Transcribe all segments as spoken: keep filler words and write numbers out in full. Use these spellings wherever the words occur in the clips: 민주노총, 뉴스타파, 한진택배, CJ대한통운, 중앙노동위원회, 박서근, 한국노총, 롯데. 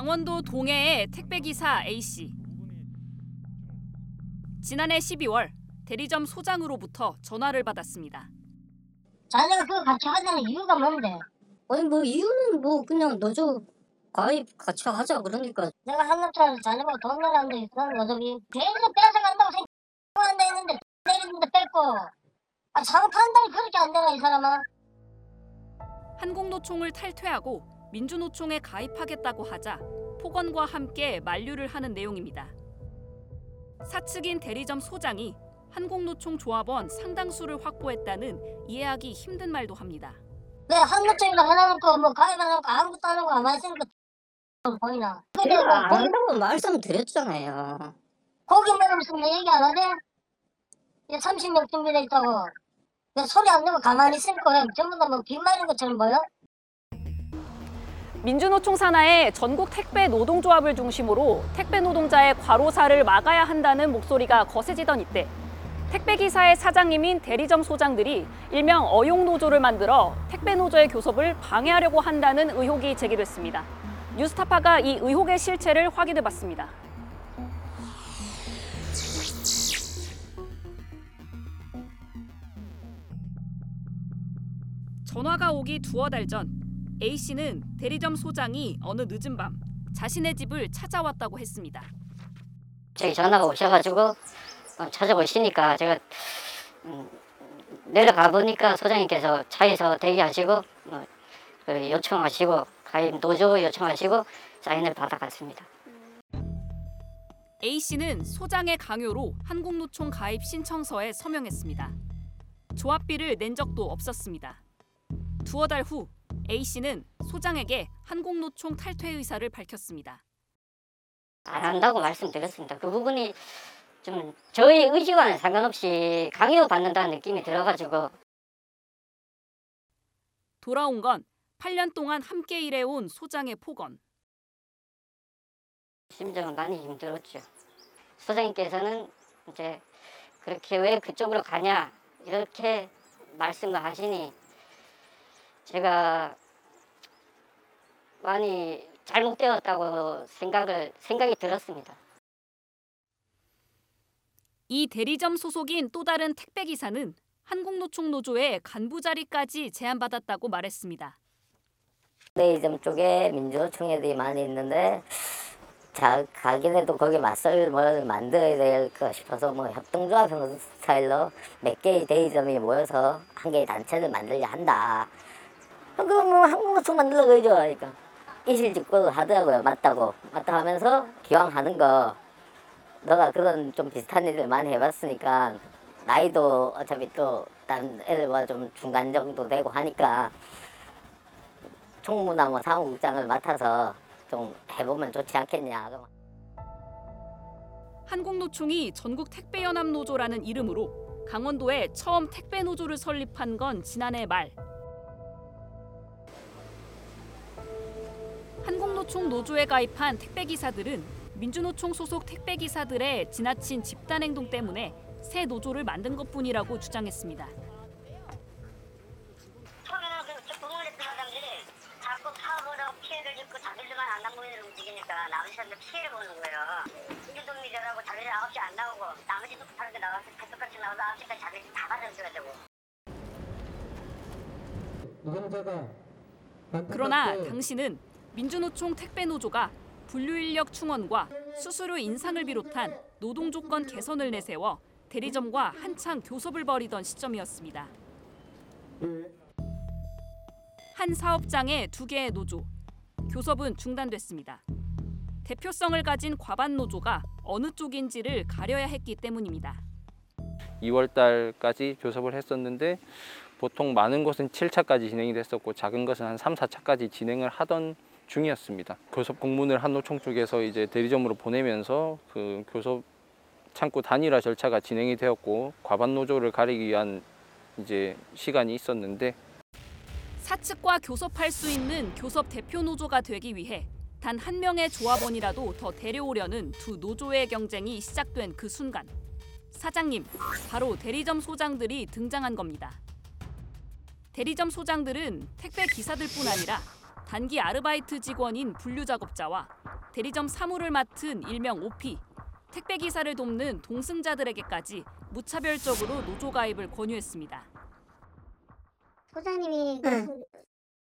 강원도 동해의 택배기사 A씨. 지난해 십이월 대리점 소장으로부터 전화를 받았습니다. 자네가 그거 같이 하자는 이유가 뭔데? 아니 뭐 이유는 뭐 그냥 너저 가입 같이 하자 그러니까. 내가 한국처럼 자네가 돈 내라는 데 있어. 어차피 대리점 뺏어간다고 생각 한다 했는데 내리는데 뺏고. 아 작업한다니 그렇게 안 되나 이 사람아. 한국노총을 탈퇴하고 민주노총에 가입하겠다고 하자 폭언과 함께 만류를 하는 내용입니다. 사측인 대리점 소장이 한국노총 조합원 상당수를 확보했다는 이해하기 힘든 말도 합니다. 네, 한국노총이라 해놓고 뭐 가입 안 하고 아무것도 안 하고 안 했으니까 보이나? 제가 안 한다고 말씀드렸잖아요. 거기 내려서 내 얘기 안 하네? 삼십 명 준비돼 있다고. 내 소리 안 내고 가만히 있을 거예요. 전부 다 뭐 빈말인 것처럼 보여? 민주노총 산하의 전국 택배 노동조합을 중심으로 택배 노동자의 과로사를 막아야 한다는 목소리가 거세지던 이때 택배기사의 사장님인 대리점 소장들이 일명 어용노조를 만들어 택배노조의 교섭을 방해하려고 한다는 의혹이 제기됐습니다. 뉴스타파가 이 의혹의 실체를 확인해봤습니다. 전화가 오기 두어 달 전 A씨는 대리점 소장이 어느 늦은 밤 자신의 집을 찾아왔다고 했습니다. 저기 전화가 오셔가지고 찾아오시니까 제가 내려가 보니까 소장님께서 차에서 대기하시고 요청하시고 가입 노조 요청하시고 사인을 받아갔습니다. A씨는 소장의 강요로 한국노총 가입 신청서에 서명했습니다. 조합비를 낸 적도 없었습니다. 두어 달 후 A씨는 소장에게 한국노총 탈퇴 의사를 밝혔습니다. 안 한다고 말씀드렸습니다. 그 부분이 좀 저희 의지와는 상관없이 강요받는다는 느낌이 들어가지고. 돌아온 건 팔 년 동안 함께 일해온 소장의 폭언. 심정은 많이 힘들었죠. 소장님께서는 이제 그렇게 왜 그쪽으로 가냐 이렇게 말씀을 하시니 제가 많이 잘못되었다고 생각을 생각이 들었습니다. 이 대리점 소속인 또 다른 택배 기사는 한국노총 노조에 간부 자리까지 제안받았다고 말했습니다. 대리점 쪽에 민주노총 애들이 많이 있는데 자 가게에도 거기 맞설 뭘 만들어야 될까 싶어서 뭐 협동조합 형태 스타일로 몇 개의 대리점이 모여서 한 개의 단체를 만들려 한다. 그럼 뭐 한국노총 만들려고 해줘 하니까 이실직고를 하더라고요. 맞다고 맞다 하면서 기왕 하는 거 너가 그런 좀 비슷한 일을 많이 해봤으니까 나이도 어차피 또 다른 애들과 좀 중간 정도 되고 하니까 총무나 뭐 사무국장을 맡아서 좀 해보면 좋지 않겠냐. 한국노총이 전국 택배연합 노조라는 이름으로 강원도에 처음 택배 노조를 설립한 건 지난해 말. 한국노총 노조에 가입한 택배기사들은 민주노총 소속 택배기사들의 지나친 집단 행동 때문에 새 노조를 만든 것뿐이라고 주장했습니다. 처음에는 그 공무원했던 사람들이 자꾸 파업으로 피해를 입고 자기들만 안 나온 분들을 움직이니까 나머지 사람들 피해를 보는 거예요. 민주노총이 저라고 자기들 아홉 시 안 나오고 나머지 사람들 나와서 백도까지 나와서 아홉 시까지 자기들 다 받아줘야 되고. 그러나 당신은 민주노총 택배노조가 분류인력 충원과 수수료 인상을 비롯한 노동조건 개선을 내세워 대리점과 한창 교섭을 벌이던 시점이었습니다. 한 사업장에 두 개의 노조, 교섭은 중단됐습니다. 대표성을 가진 과반 노조가 어느 쪽인지를 가려야 했기 때문입니다. 이월 달까지 교섭을 했었는데 보통 많은 곳은 칠 차까지 진행이 됐었고 작은 것은 한 삼, 사 차까지 진행을 하던 중이었습니다. 교섭 공문을 한노총 쪽에서 이제 대리점으로 보내면서 그 교섭 창구 단일화 절차가 진행이 되었고 과반 노조를 가리기 위한 이제 시간이 있었는데 사측과 교섭할 수 있는 교섭 대표 노조가 되기 위해 단 한 명의 조합원이라도 더 데려오려는 두 노조의 경쟁이 시작된 그 순간 사장님, 바로 대리점 소장들이 등장한 겁니다. 대리점 소장들은 택배 기사들뿐 아니라 단기 아르바이트 직원인 분류 작업자와 대리점 사무를 맡은 일명 오피, 택배기사를 돕는 동승자들에게까지 무차별적으로 노조 가입을 권유했습니다. 소장님이 응.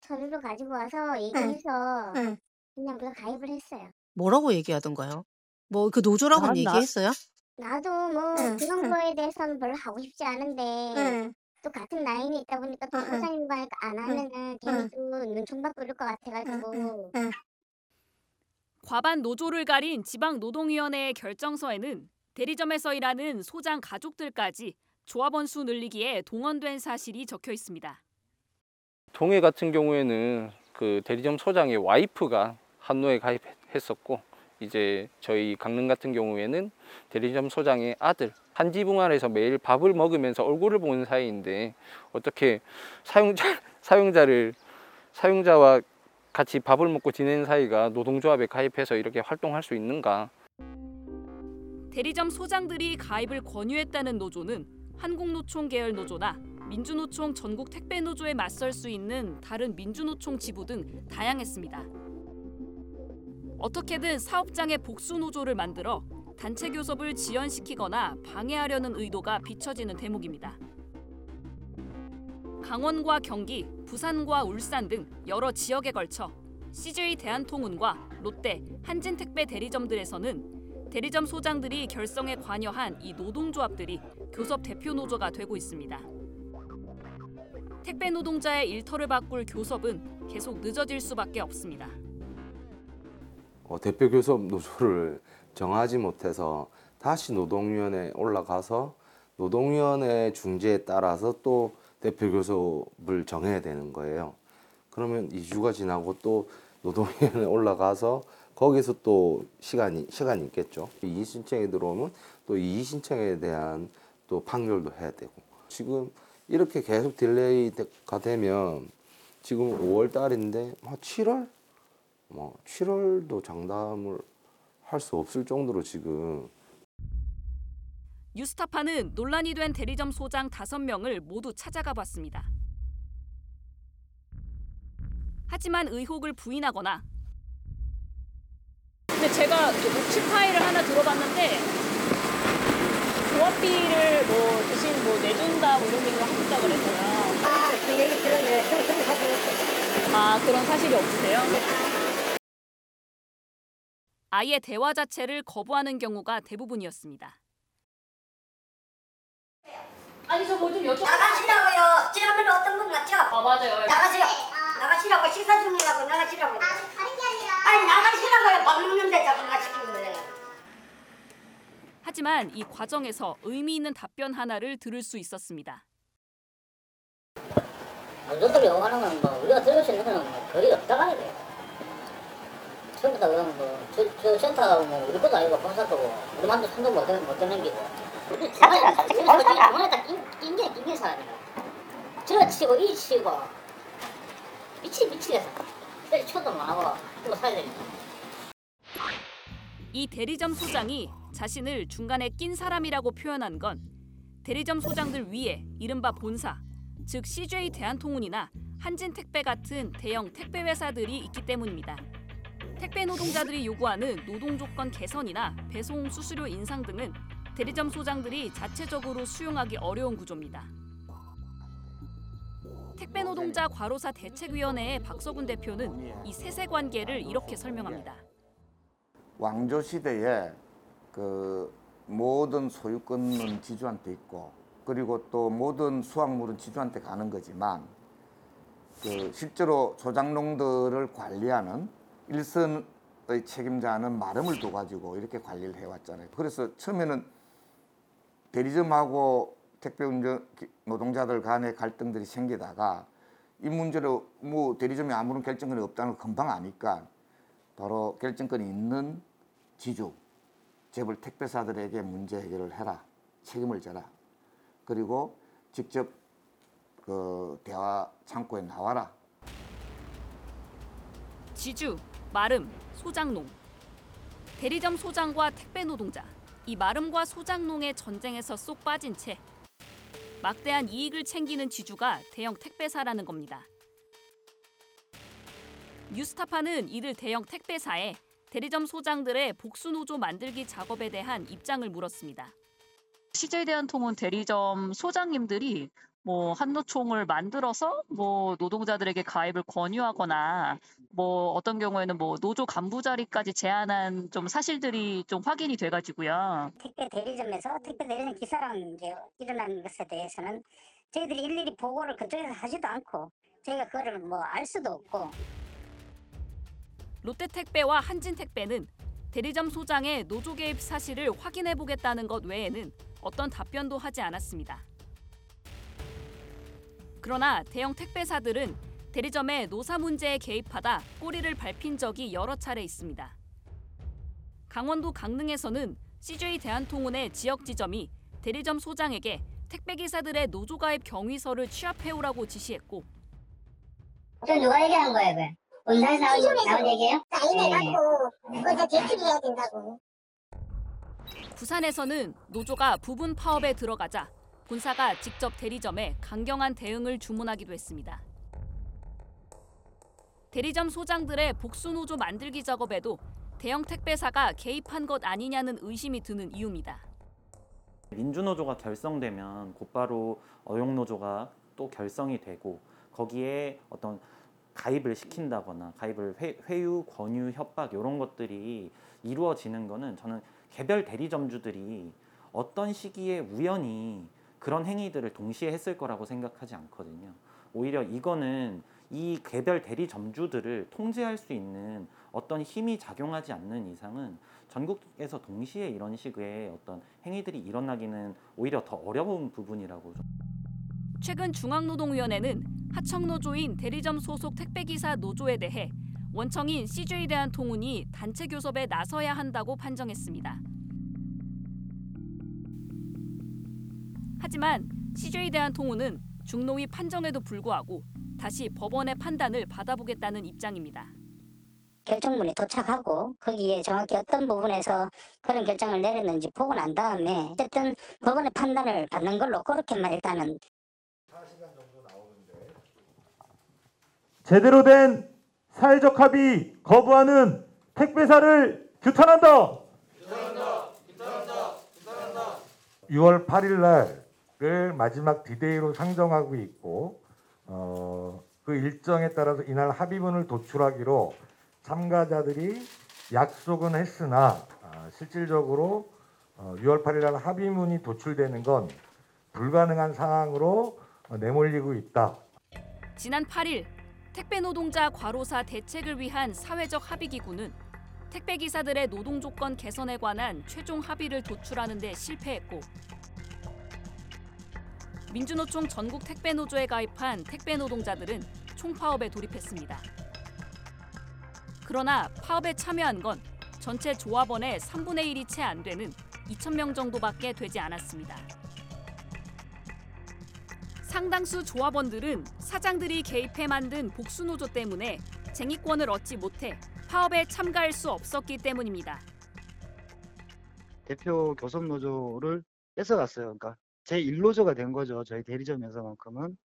서류를 가지고 와서 얘기해서 응. 그냥 우리가 가입을 했어요. 뭐라고 얘기하던가요? 뭐 그 노조라고는 얘기했어요? 나도 뭐 응. 그런 응. 거에 대해서는 별로 하고 싶지 않은데 응. 또 같은 라인이 있다 보니까 또 소장님과 응. 안 하면은 괜히 또 눈총받고 이럴 것 같아가지고 응. 응. 응. 과반 노조를 가린 지방노동위원회의 결정서에는 대리점에서 일하는 소장 가족들까지 조합원 수 늘리기에 동원된 사실이 적혀 있습니다. 동해 같은 경우에는 그 대리점 소장의 와이프가 한노에 가입했었고, 이제 저희 강릉 같은 경우에는 대리점 소장의 아들, 한 지붕 아래서 매일 밥을 먹으면서 얼굴을 보는 사이인데 어떻게 사용자, 사용자를 사용자와 같이 밥을 먹고 지내는 사이가 노동조합에 가입해서 이렇게 활동할 수 있는가? 대리점 소장들이 가입을 권유했다는 노조는 한국노총 계열 노조나 민주노총 전국 택배 노조에 맞설 수 있는 다른 민주노총 지부 등 다양했습니다. 어떻게든 사업장의 복수 노조를 만들어 단체 교섭을 지연시키거나 방해하려는 의도가 비춰지는 대목입니다. 강원과 경기, 부산과 울산 등 여러 지역에 걸쳐 씨제이대한통운과 롯데, 한진택배 대리점들에서는 대리점 소장들이 결성에 관여한 이 노동조합들이 교섭 대표 노조가 되고 있습니다. 택배 노동자의 일터를 바꿀 교섭은 계속 늦어질 수밖에 없습니다. 어, 대표 교섭 노조를 정하지 못해서 다시 노동위원회에 올라가서 노동위원회 중재에 따라서 또 대표 교섭을 정해야 되는 거예요. 그러면 이 주가 지나고 또 노동위원회에 올라가서 거기서 또 시간이 시간이 있겠죠. 이의 신청이 들어오면 또 이의 신청에 대한 또 판결도 해야 되고, 지금 이렇게 계속 딜레이가 되면 지금 오월 달인데 칠월, 뭐 칠월도 장담을 할 수 없을 정도로 지금. 뉴스타파는 논란이 된 대리점 소장 다섯 명을 모두 찾아가 봤습니다. 하지만 의혹을 부인하거나, 근데 제가 녹취 파일을 하나 들어봤는데 조합비를 뭐 대신 뭐 내준다 뭐 이런 얘기를 하셨다 그랬어요. 아, 그 얘기 들었네. 아, 그런 사실이 없으세요? 아예 대화 자체를 거부하는 경우가 대부분이었습니다. 아니, 저 뭐 좀 여쭤... 나가시라고요. 지난번에 어떤 분 맞죠? 아, 맞아요. 나가세요. 아... 나가시라고. 식사 중이라고 나가시라고. 아, 다른 게 아니라... 아니, 나가시라고요. 밥 먹는데 자꾸 나가시는 거예요. 하지만 이 과정에서 의미 있는 답변 하나를 들을 수 있었습니다. 노조들이 요구하는 건 뭐 우리가 들을 수 있는 건 뭐 거의 없다고 해야 돼요. 전부 다 그러면 뭐 저, 저 센터하고 뭐 우리 것도 아니고 본사 거고 우리만도 손도 못 내밀기고 우리 주말에 다 인기에 인기는 사람이에요. 저치고 이 치고 미치 미치겠어. 그래서 쳐도 못하고 또 사야 됩니다. 이 대리점 소장이 자신을 중간에 낀 사람이라고 표현한 건 대리점 소장들 위에 이른바 본사, 즉 씨제이대한통운이나 한진택배 같은 대형 택배 회사들이 있기 때문입니다. 택배 노동자들이 요구하는 노동조건 개선이나 배송 수수료 인상 등은 대리점 소장들이 자체적으로 수용하기 어려운 구조입니다. 택배 노동자 과로사 대책위원회의 박서근 대표는 이 세세 관계를 이렇게 설명합니다. 왕조 시대에 그 모든 소유권은 지주한테 있고, 그리고 또 모든 수확물은 지주한테 가는 거지만, 그 실제로 소장농들을 관리하는 일선의 책임자는 마름을 둬가지고 이렇게 관리를 해왔잖아요. 그래서 처음에는 대리점하고 택배 운전 노동자들 간의 갈등들이 생기다가 이 문제로 뭐 대리점이 아무런 결정권이 없다는 걸 금방 아니까 바로 결정권이 있는 지주, 재벌 택배사들에게 문제 해결을 해라, 책임을 져라, 그리고 직접 그 대화 창고에 나와라. 지주, 마름, 소장농. 대리점 소장과 택배 노동자. 이 마름과 소장농의 전쟁에서 쏙 빠진 채 막대한 이익을 챙기는 지주가 대형 택배사라는 겁니다. 뉴스타파는 이들 대형 택배사에 대리점 소장들의 복수노조 만들기 작업에 대한 입장을 물었습니다. 씨제이대한통운 대리점 소장님들이 뭐 한노총을 만들어서 뭐 노동자들에게 가입을 권유하거나 뭐 어떤 경우에는 뭐 노조 간부 자리까지 제안한 좀 사실들이 좀 확인이 돼가지고요. 택배 대리점에서 택배 대리점 기사랑 이제 일어난 것에 대해서는 저희들이 일일이 보고를 그쪽에서 하지도 않고 저희가 그거를 뭐 알 수도 없고. 롯데택배와 한진택배는 대리점 소장의 노조 개입 사실을 확인해 보겠다는 것 외에는 어떤 답변도 하지 않았습니다. 그러나 대형 택배사들은 대리점의 노사 문제에 개입하다 꼬리를 밟힌 적이 여러 차례 있습니다. 강원도 강릉에서는 씨제이대한통운의 지역 지점이 대리점 소장에게 택배기사들의 노조 가입 경위서를 취합해오라고 지시했고. 저 누가 얘기한 거예요? 왜? 온라인 나온, 나온 얘기예요? 사인을 받고 그거 제출해야 된다고. 부산에서는 노조가 부분 파업에 들어가자 본사가 직접 대리점에 강경한 대응을 주문하기도 했습니다. 대리점 소장들의 복수노조 만들기 작업에도 대형 택배사가 개입한 것 아니냐는 의심이 드는 이유입니다. 민주노조가 결성되면 곧바로 어용노조가 또 결성이 되고 거기에 어떤 가입을 시킨다거나 가입을 회, 회유, 권유, 협박 이런 것들이 이루어지는 거는 저는 개별 대리점주들이 어떤 시기에 우연히 그런 행위들을 동시에 했을 거라고 생각하지 않거든요. 오히려 이거는 이 개별 대리점주들을 통제할 수 있는 어떤 힘이 작용하지 않는 이상은 전국에서 동시에 이런 식의 어떤 행위들이 일어나기는 오히려 더 어려운 부분이라고. 최근 중앙노동위원회는 하청노조인 대리점 소속 택배기사 노조에 대해 원청인 씨제이대한통운이 단체 교섭에 나서야 한다고 판정했습니다. 하지만 씨제이대한통운은 중노위 판정에도 불구하고 다시 법원의 판단을 받아보겠다는 입장입니다. 결정문이 도착하고 거기에 정확히 어떤 부분에서 그런 결정을 내렸는지 보고 난 다음에 어쨌든 법원의 판단을 받는 걸로 그렇게만 일단은. 사 시간 정도 나오는데. 제대로 된 사회적 합의 거부하는 택배사를 규탄한다. 규탄한다. 규탄한다. 규탄한다. 유월 팔일 날 마지막 디데이로 상정하고 있고 어, 그 일정에 따라서 이날 합의문을 도출하기로 참가자들이 약속은 했으나 어, 실질적으로 어, 유월 팔일 날 합의문이 도출되는 건 불가능한 상황으로 어, 내몰리고 있다. 지난 팔일 택배 노동자 과로사 대책을 위한 사회적 합의기구는 택배기사들의 노동조건 개선에 관한 최종 합의를 도출하는 데 실패했고 민주노총 전국 택배노조에 가입한 택배노동자들은 총파업에 돌입했습니다. 그러나 파업에 참여한 건 전체 조합원의 삼분의 일이 채 안 되는 이천 명 정도밖에 되지 않았습니다. 상당수 조합원들은 사장들이 개입해 만든 복수노조 때문에 쟁의권을 얻지 못해 파업에 참가할 수 없었기 때문입니다. 대표 교섭노조를 뺏어갔어요. 그러니까. 제일 노조가 된 거죠. 저희 대리점에서만큼은.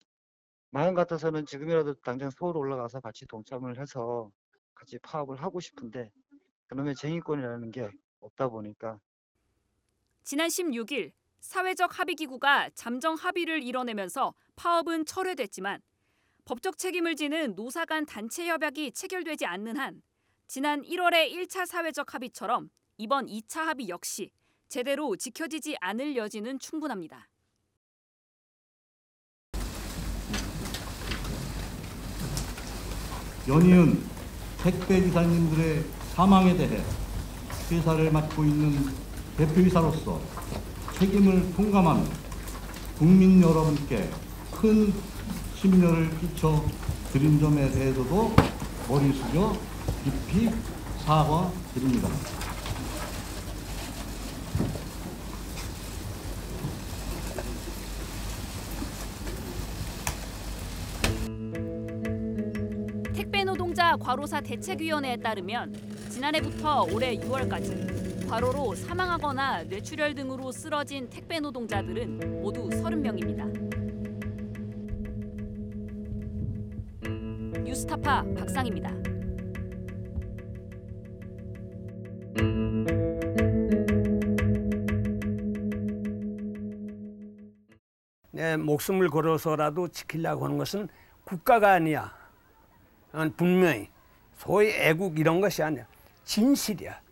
마음 같아서는 지금이라도 당장 서울 올라가서 같이 동참을 해서 같이 파업을 하고 싶은데 그놈의 쟁의권이라는 게 없다 보니까. 지난 십육일 사회적 합의기구가 잠정 합의를 이뤄내면서 파업은 철회됐지만 법적 책임을 지는 노사 간 단체 협약이 체결되지 않는 한 지난 일월의 일차 사회적 합의처럼 이번 이차 합의 역시 제대로 지켜지지 않을 여지는 충분합니다. 연이은 택배기사님들의 사망에 대해 회사를 맡고 있는 대표이사로서 책임을 통감하는 국민 여러분께 큰 심려를 끼쳐드린 점에 대해서도 머리 숙여 깊이 사과드립니다. 과로사 대책위원회에 따르면 지난해부터 올해 유월까지 과로로 사망하거나 뇌출혈 등으로 쓰러진 택배 노동자들은 모두 삼십 명입니다. 뉴스타파 박상희입니다. 목숨을 걸어서라도 지키려고 하는 것은 국가가 아니야. 분명히 소위 애국 이런 것이 아니야. 진실이야.